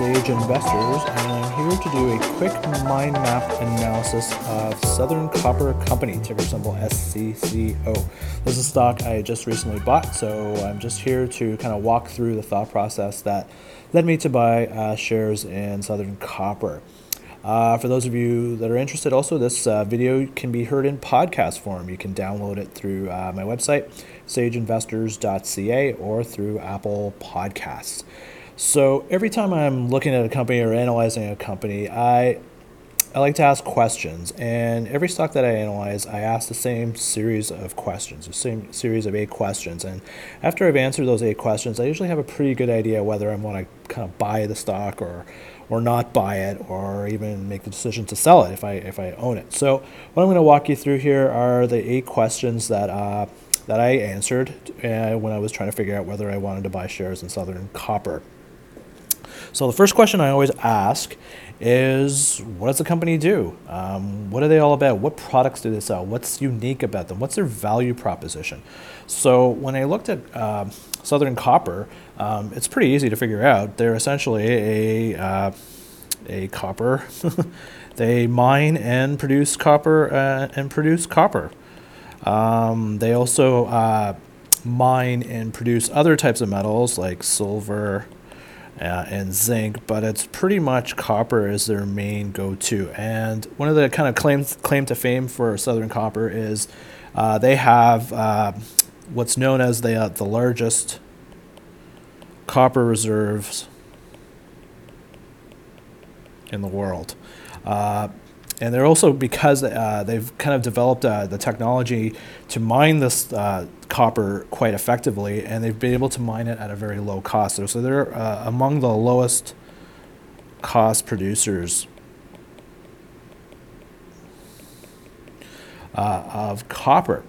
Sage Investors, and I'm here to do a quick mind map analysis of Southern Copper Company, ticker symbol SCCO. This is a stock I just recently bought, so I'm just here to kind of walk through the thought process that led me to buy shares in Southern Copper. For those of you that are interested, also this video can be heard in podcast form. You can download it through my website, sageinvestors.ca, or through Apple Podcasts. So every time I'm looking at a company or analyzing a company, I like to ask questions. And every stock that I analyze, I ask the same series of questions, the same series of 8 questions. And after I've answered those 8 questions, I usually have a pretty good idea whether I want to kind of buy the stock or not buy it, or even make the decision to sell it if I own it. So what I'm going to walk you through here are the 8 questions that I answered when I was trying to figure out whether I wanted to buy shares in Southern Copper. So the first question I always ask is, what does the company do? What are they all about? What products do they sell? What's unique about them? What's their value proposition? So when I looked at Southern Copper, it's pretty easy to figure out. They're essentially a copper. They mine and produce copper they also mine and produce other types of metals like silver, and zinc, but it's pretty much copper is their main go-to. And one of the kind of claim to fame for Southern Copper is they have what's known as the largest copper reserves in the world. And they're also, because they've kind of developed the technology to mine this copper quite effectively, and they've been able to mine it at a very low cost. So they're among the lowest cost producers of copper.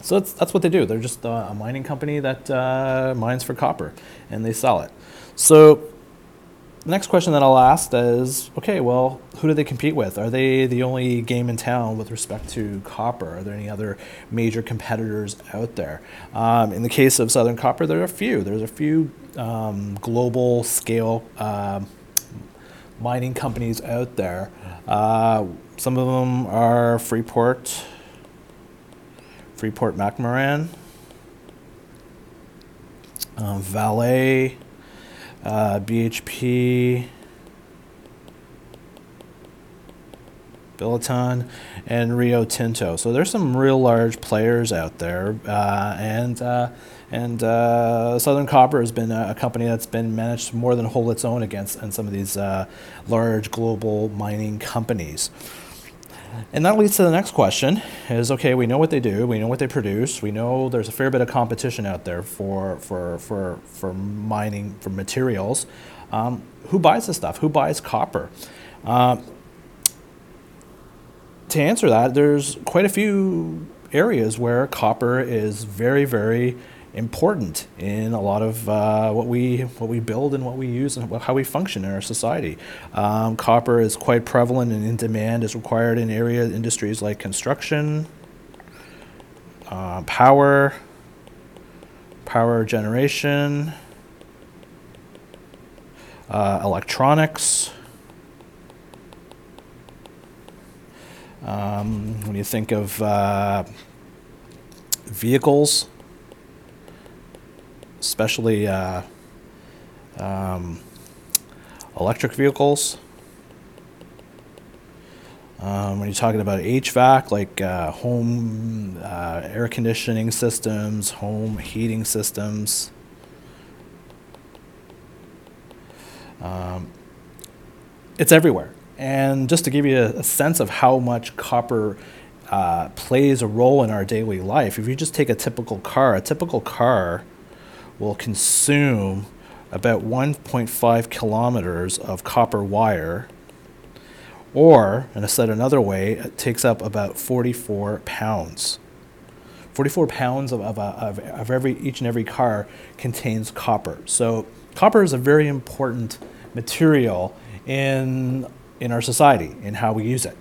So that's what they do. They're just a mining company that mines for copper, and they sell it. So the next question that I'll ask is, okay, well, who do they compete with? Are they the only game in town with respect to copper? Are there any other major competitors out there? In the case of Southern Copper, there are a few. There's a few global scale mining companies out there. Some of them are Freeport McMoRan, Vale, BHP, Billiton, and Rio Tinto. So there's some real large players out there, and Southern Copper has been a company that's been managed to more than hold its own against and some of these large global mining companies. And that leads to the next question is, okay, we know what they do, we know what they produce, we know there's a fair bit of competition out there for mining, for materials. Who buys this stuff? Who buys copper? To answer that, there's quite a few areas where copper is very, very important in a lot of what we build and what we use and how we function in our society. Copper is quite prevalent and in demand. Is required in industries like construction, power generation, electronics. When you think of vehicles, especially electric vehicles. When you're talking about HVAC, like home air conditioning systems, home heating systems, it's everywhere. And just to give you a sense of how much copper plays a role in our daily life, if you just take a typical car will consume about 1.5 kilometers of copper wire, or, and said another way, it takes up about 44 pounds. 44 pounds of each and every car contains copper. So copper is a very important material in our society, in how we use it.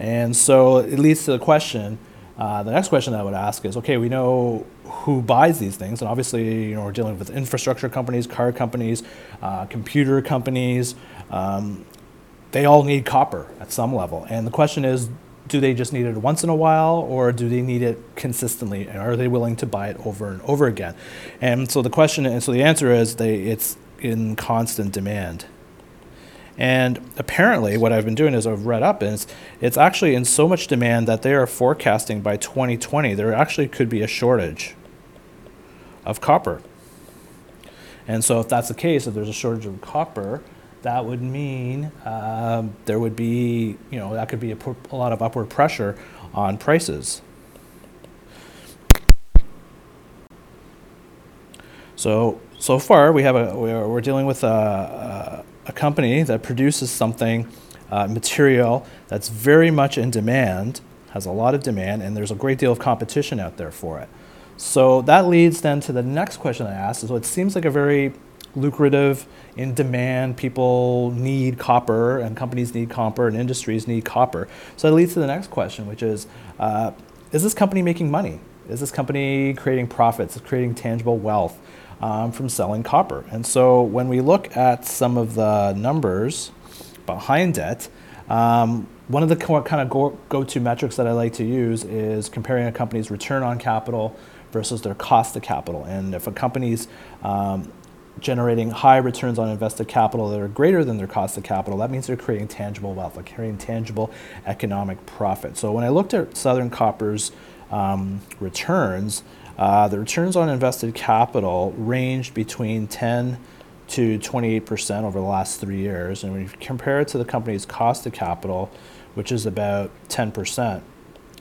And so it leads to the question, The next question I would ask is, okay, we know who buys these things, and obviously, you know, we're dealing with infrastructure companies, car companies, computer companies. They all need copper at some level. And the question is, do they just need it once in a while, or do they need it consistently? And are they willing to buy it over and over again? And so the question, and so the answer is, it's in constant demand. And apparently what I've been doing is I've read up, and it's actually in so much demand that they are forecasting by 2020 there actually could be a shortage of copper. And so if that's the case, if there's a shortage of copper, that would mean there would be, you know, that could be a lot of upward pressure on prices. So far we have we're dealing with a company that produces something, material that's very much in demand, has a lot of demand, and there's a great deal of competition out there for it. So that leads then to the next question I asked. So it seems like a very lucrative, in demand, people need copper, and companies need copper, and industries need copper. So that leads to the next question, which is this company making money? Is this company creating profits, creating tangible wealth from selling copper? And so when we look at some of the numbers behind it, one of the kind of go-to metrics that I like to use is comparing a company's return on capital versus their cost of capital. And if a company's generating high returns on invested capital that are greater than their cost of capital, that means they're creating tangible wealth, they're creating tangible economic profit. So when I looked at Southern Copper's returns, the returns on invested capital ranged between 10 to 28% over the last 3 years. And when you compare it to the company's cost of capital, which is about 10%.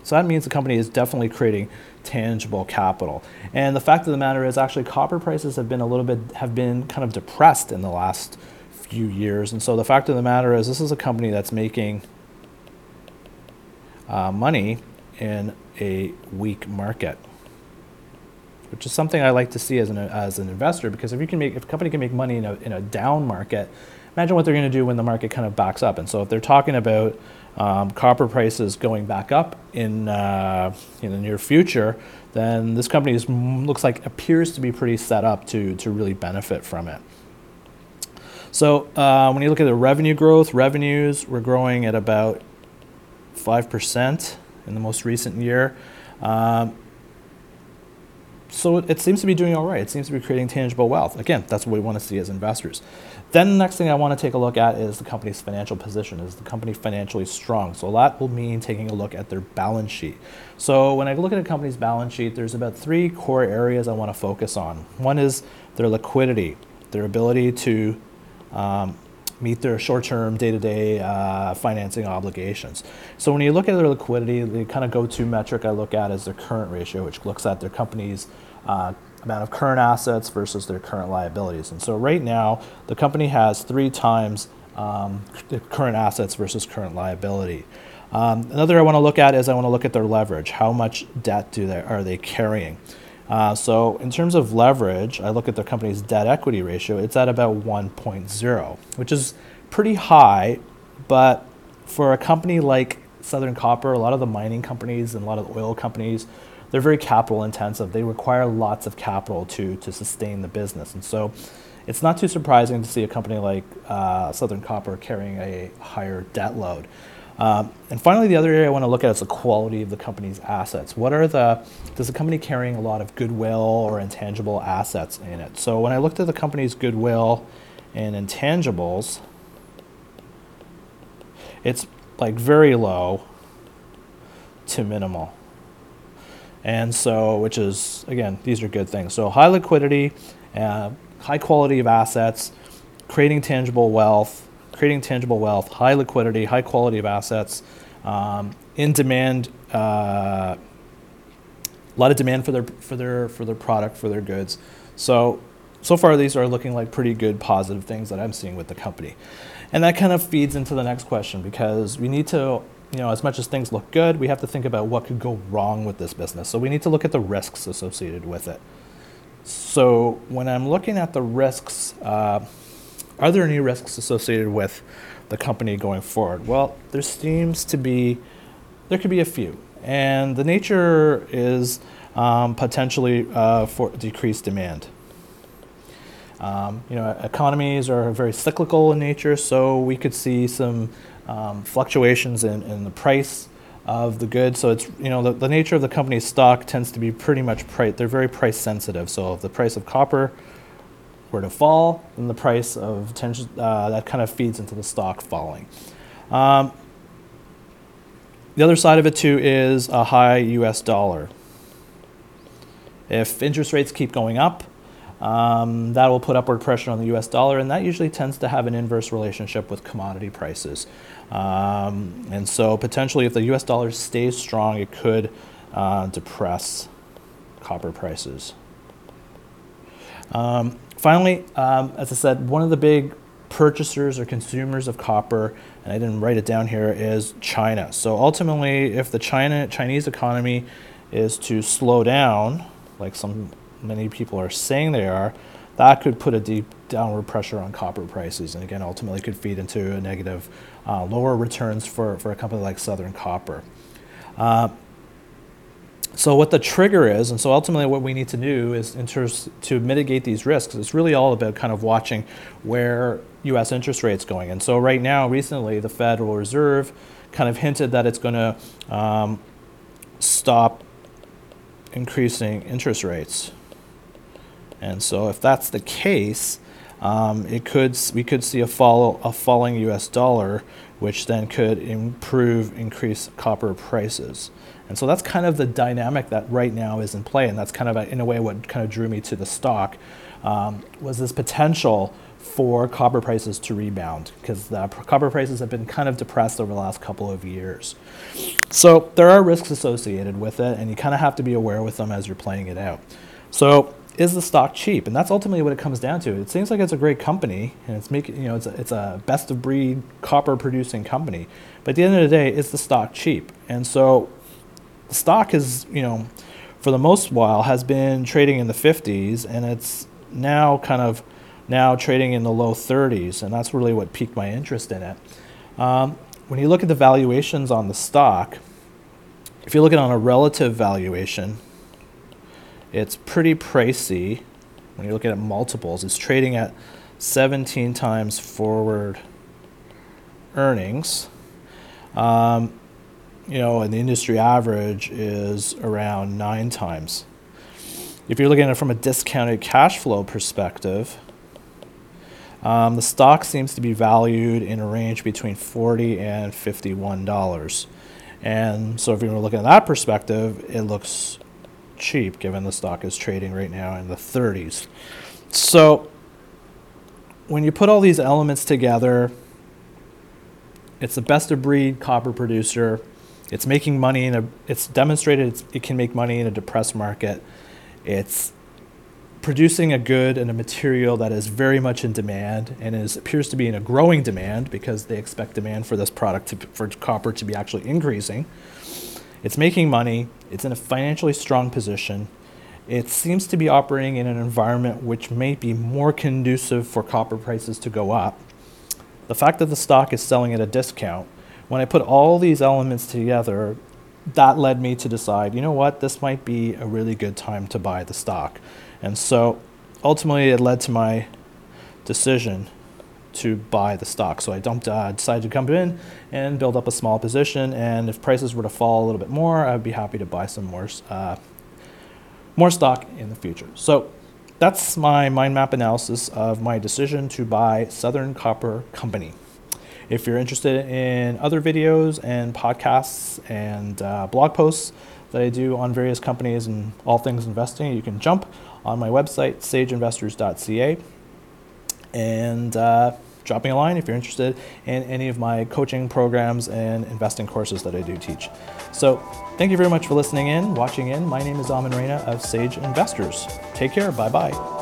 So that means the company is definitely creating tangible capital. And the fact of the matter is, actually, copper prices have been kind of depressed in the last few years. And so the fact of the matter is, this is a company that's making money in a weak market, which is something I like to see as an investor, because if a company can make money in a down market, imagine what they're going to do when the market kind of backs up. And so if they're talking about copper prices going back up in the near future, then this company appears to be pretty set up to really benefit from it. So when you look at the revenue growth, revenues were growing at about 5% in the most recent year. So it seems to be doing all right. It seems to be creating tangible wealth. Again, that's what we want to see as investors. Then the next thing I want to take a look at is the company's financial position. Is the company financially strong? So that will mean taking a look at their balance sheet. So when I look at a company's balance sheet, there's about three core areas I want to focus on. One is their liquidity, their ability to meet their short-term, day-to-day financing obligations. So when you look at their liquidity, the kind of go-to metric I look at is their current ratio, which looks at their company's amount of current assets versus their current liabilities. And so right now, the company has 3 times the current assets versus current liability. Another I want to look at is their leverage. How much debt are they carrying? So in terms of leverage, I look at the company's debt equity ratio. It's at about 1.0, which is pretty high, but for a company like Southern Copper, a lot of the mining companies and a lot of the oil companies, they're very capital intensive. They require lots of capital to sustain the business. And so it's not too surprising to see a company like Southern Copper carrying a higher debt load. And finally, the other area I want to look at is the quality of the company's assets. Does the company carrying a lot of goodwill or intangible assets in it? So when I looked at the company's goodwill and intangibles, it's like very low to minimal. And so, which is, again, these are good things. So high liquidity, high quality of assets, creating tangible wealth, high liquidity, high quality of assets, in-demand, a lot of demand for their product, for their goods. So far these are looking like pretty good positive things that I'm seeing with the company. And that kind of feeds into the next question, because we need to, you know, as much as things look good, we have to think about what could go wrong with this business. So we need to look at the risks associated with it. So when I'm looking at the risks, are there any risks associated with the company going forward? Well, there could be a few. And the nature is potentially for decreased demand. Economies are very cyclical in nature, so we could see some fluctuations in the price of the goods. So it's, the nature of the company's stock tends to be pretty much they're very price sensitive. So if the price of copper were to fall, then the price of that kind of feeds into the stock falling. The other side of it too is a high US dollar. If interest rates keep going up, that will put upward pressure on the US dollar, and that usually tends to have an inverse relationship with commodity prices. And so potentially if the US dollar stays strong, it could depress copper prices. Finally, as I said, one of the big purchasers or consumers of copper, and I didn't write it down here, is China. So ultimately, if the Chinese economy is to slow down, like many people are saying they are, that could put a deep downward pressure on copper prices, and again, ultimately could feed into a negative, lower returns for a company like Southern Copper. So what the trigger is, and so ultimately what we need to do is to mitigate these risks. It's really all about kind of watching where U.S. interest rates going. And so right now, recently, the Federal Reserve kind of hinted that it's going to stop increasing interest rates. And so if that's the case, we could see a falling U.S. dollar, which then could increase copper prices. And so that's kind of the dynamic that right now is in play, and that's kind of, in a way, what kind of drew me to the stock, was this potential for copper prices to rebound, because the copper prices have been kind of depressed over the last couple of years. So there are risks associated with it, and you kind of have to be aware with them as you're playing it out. So is the stock cheap? And that's ultimately what it comes down to. It seems like it's a great company, and it's a best of breed copper producing company. But at the end of the day, is the stock cheap? And so the stock is, for the most while has been trading in the 50s, and it's now trading in the low 30s, and that's really what piqued my interest in it. When you look at the valuations on the stock, if you look at it on a relative valuation, it's pretty pricey. When you look at it multiples, it's trading at 17 times forward earnings. And the industry average is around 9 times. If you're looking at it from a discounted cash flow perspective, the stock seems to be valued in a range between $40 and $51. And so if you were looking at that perspective, it looks cheap, given the stock is trading right now in the 30s. So when you put all these elements together, it's the best of breed copper producer. It's making money it's demonstrated it can make money in a depressed market. It's producing a good and a material that is very much in demand and appears to be in a growing demand, because they expect demand for this product for copper to be actually increasing. It's making money. It's in a financially strong position. It seems to be operating in an environment which may be more conducive for copper prices to go up. The fact that the stock is selling at a discount, when I put all these elements together, that led me to decide, this might be a really good time to buy the stock. And so ultimately it led to my decision to buy the stock. So I decided to come in and build up a small position, and if prices were to fall a little bit more, I'd be happy to buy some more stock in the future. So that's my mind map analysis of my decision to buy Southern Copper Company. If you're interested in other videos and podcasts and blog posts that I do on various companies and all things investing, you can jump on my website, sageinvestors.ca, and drop me a line if you're interested in any of my coaching programs and investing courses that I do teach. So thank you very much for listening in, watching in. My name is Amon Reina of Sage Investors. Take care. Bye-bye.